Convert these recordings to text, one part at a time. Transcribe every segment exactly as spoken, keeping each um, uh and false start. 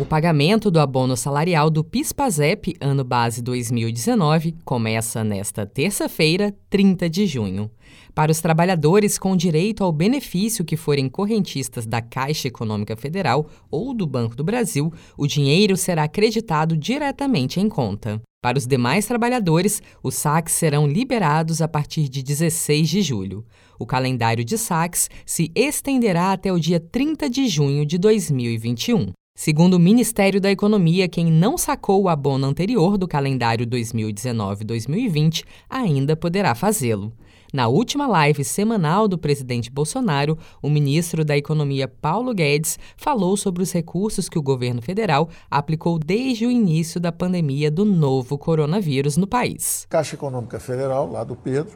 O pagamento do abono salarial do PIS-PASEP, ano base dois mil e dezenove, começa nesta terça-feira, trinta de junho. Para os trabalhadores com direito ao benefício que forem correntistas da Caixa Econômica Federal ou do Banco do Brasil, o dinheiro será acreditado diretamente em conta. Para os demais trabalhadores, os saques serão liberados a partir de dezesseis de julho. O calendário de saques se estenderá até o dia trinta de junho de dois mil e vinte e um. Segundo o Ministério da Economia, quem não sacou o abono anterior do calendário dois mil e dezenove a dois mil e vinte ainda poderá fazê-lo. Na última live semanal do presidente Bolsonaro, o ministro da Economia, Paulo Guedes, falou sobre os recursos que o governo federal aplicou desde o início da pandemia do novo coronavírus no país. Caixa Econômica Federal, lá do Pedro,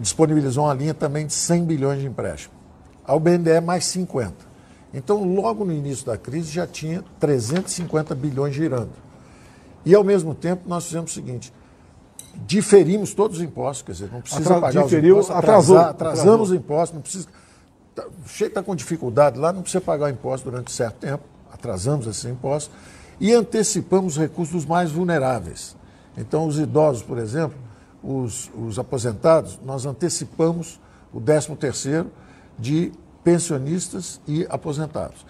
disponibilizou uma linha também de cem bilhões de empréstimo. Ao B N D E, mais cinquenta. Então, logo no início da crise, já tinha trezentos e cinquenta bilhões girando. E, ao mesmo tempo, nós fizemos o seguinte, diferimos todos os impostos, quer dizer, não precisa Atra- pagar diferiu, os impostos, atrasou, atrasar, atrasamos atrasou. os impostos, não precisa... O cheio está com dificuldade lá, não precisa pagar o imposto durante certo tempo, atrasamos esses impostos e antecipamos os recursos mais vulneráveis. Então, os idosos, por exemplo, os, os aposentados, nós antecipamos o décimo terceiro de... pensionistas e aposentados.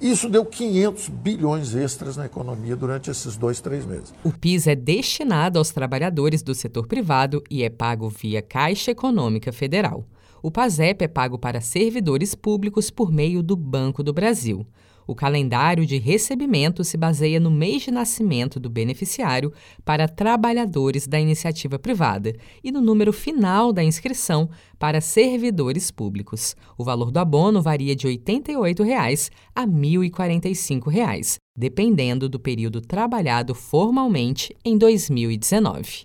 Isso deu quinhentos bilhões extras na economia durante esses dois, três meses. O PIS é destinado aos trabalhadores do setor privado e é pago via Caixa Econômica Federal. O PASEP é pago para servidores públicos por meio do Banco do Brasil. O calendário de recebimento se baseia no mês de nascimento do beneficiário para trabalhadores da iniciativa privada e no número final da inscrição para servidores públicos. O valor do abono varia de oitenta e oito reais a mil e quarenta e cinco reais, dependendo do período trabalhado formalmente em dois mil e dezenove.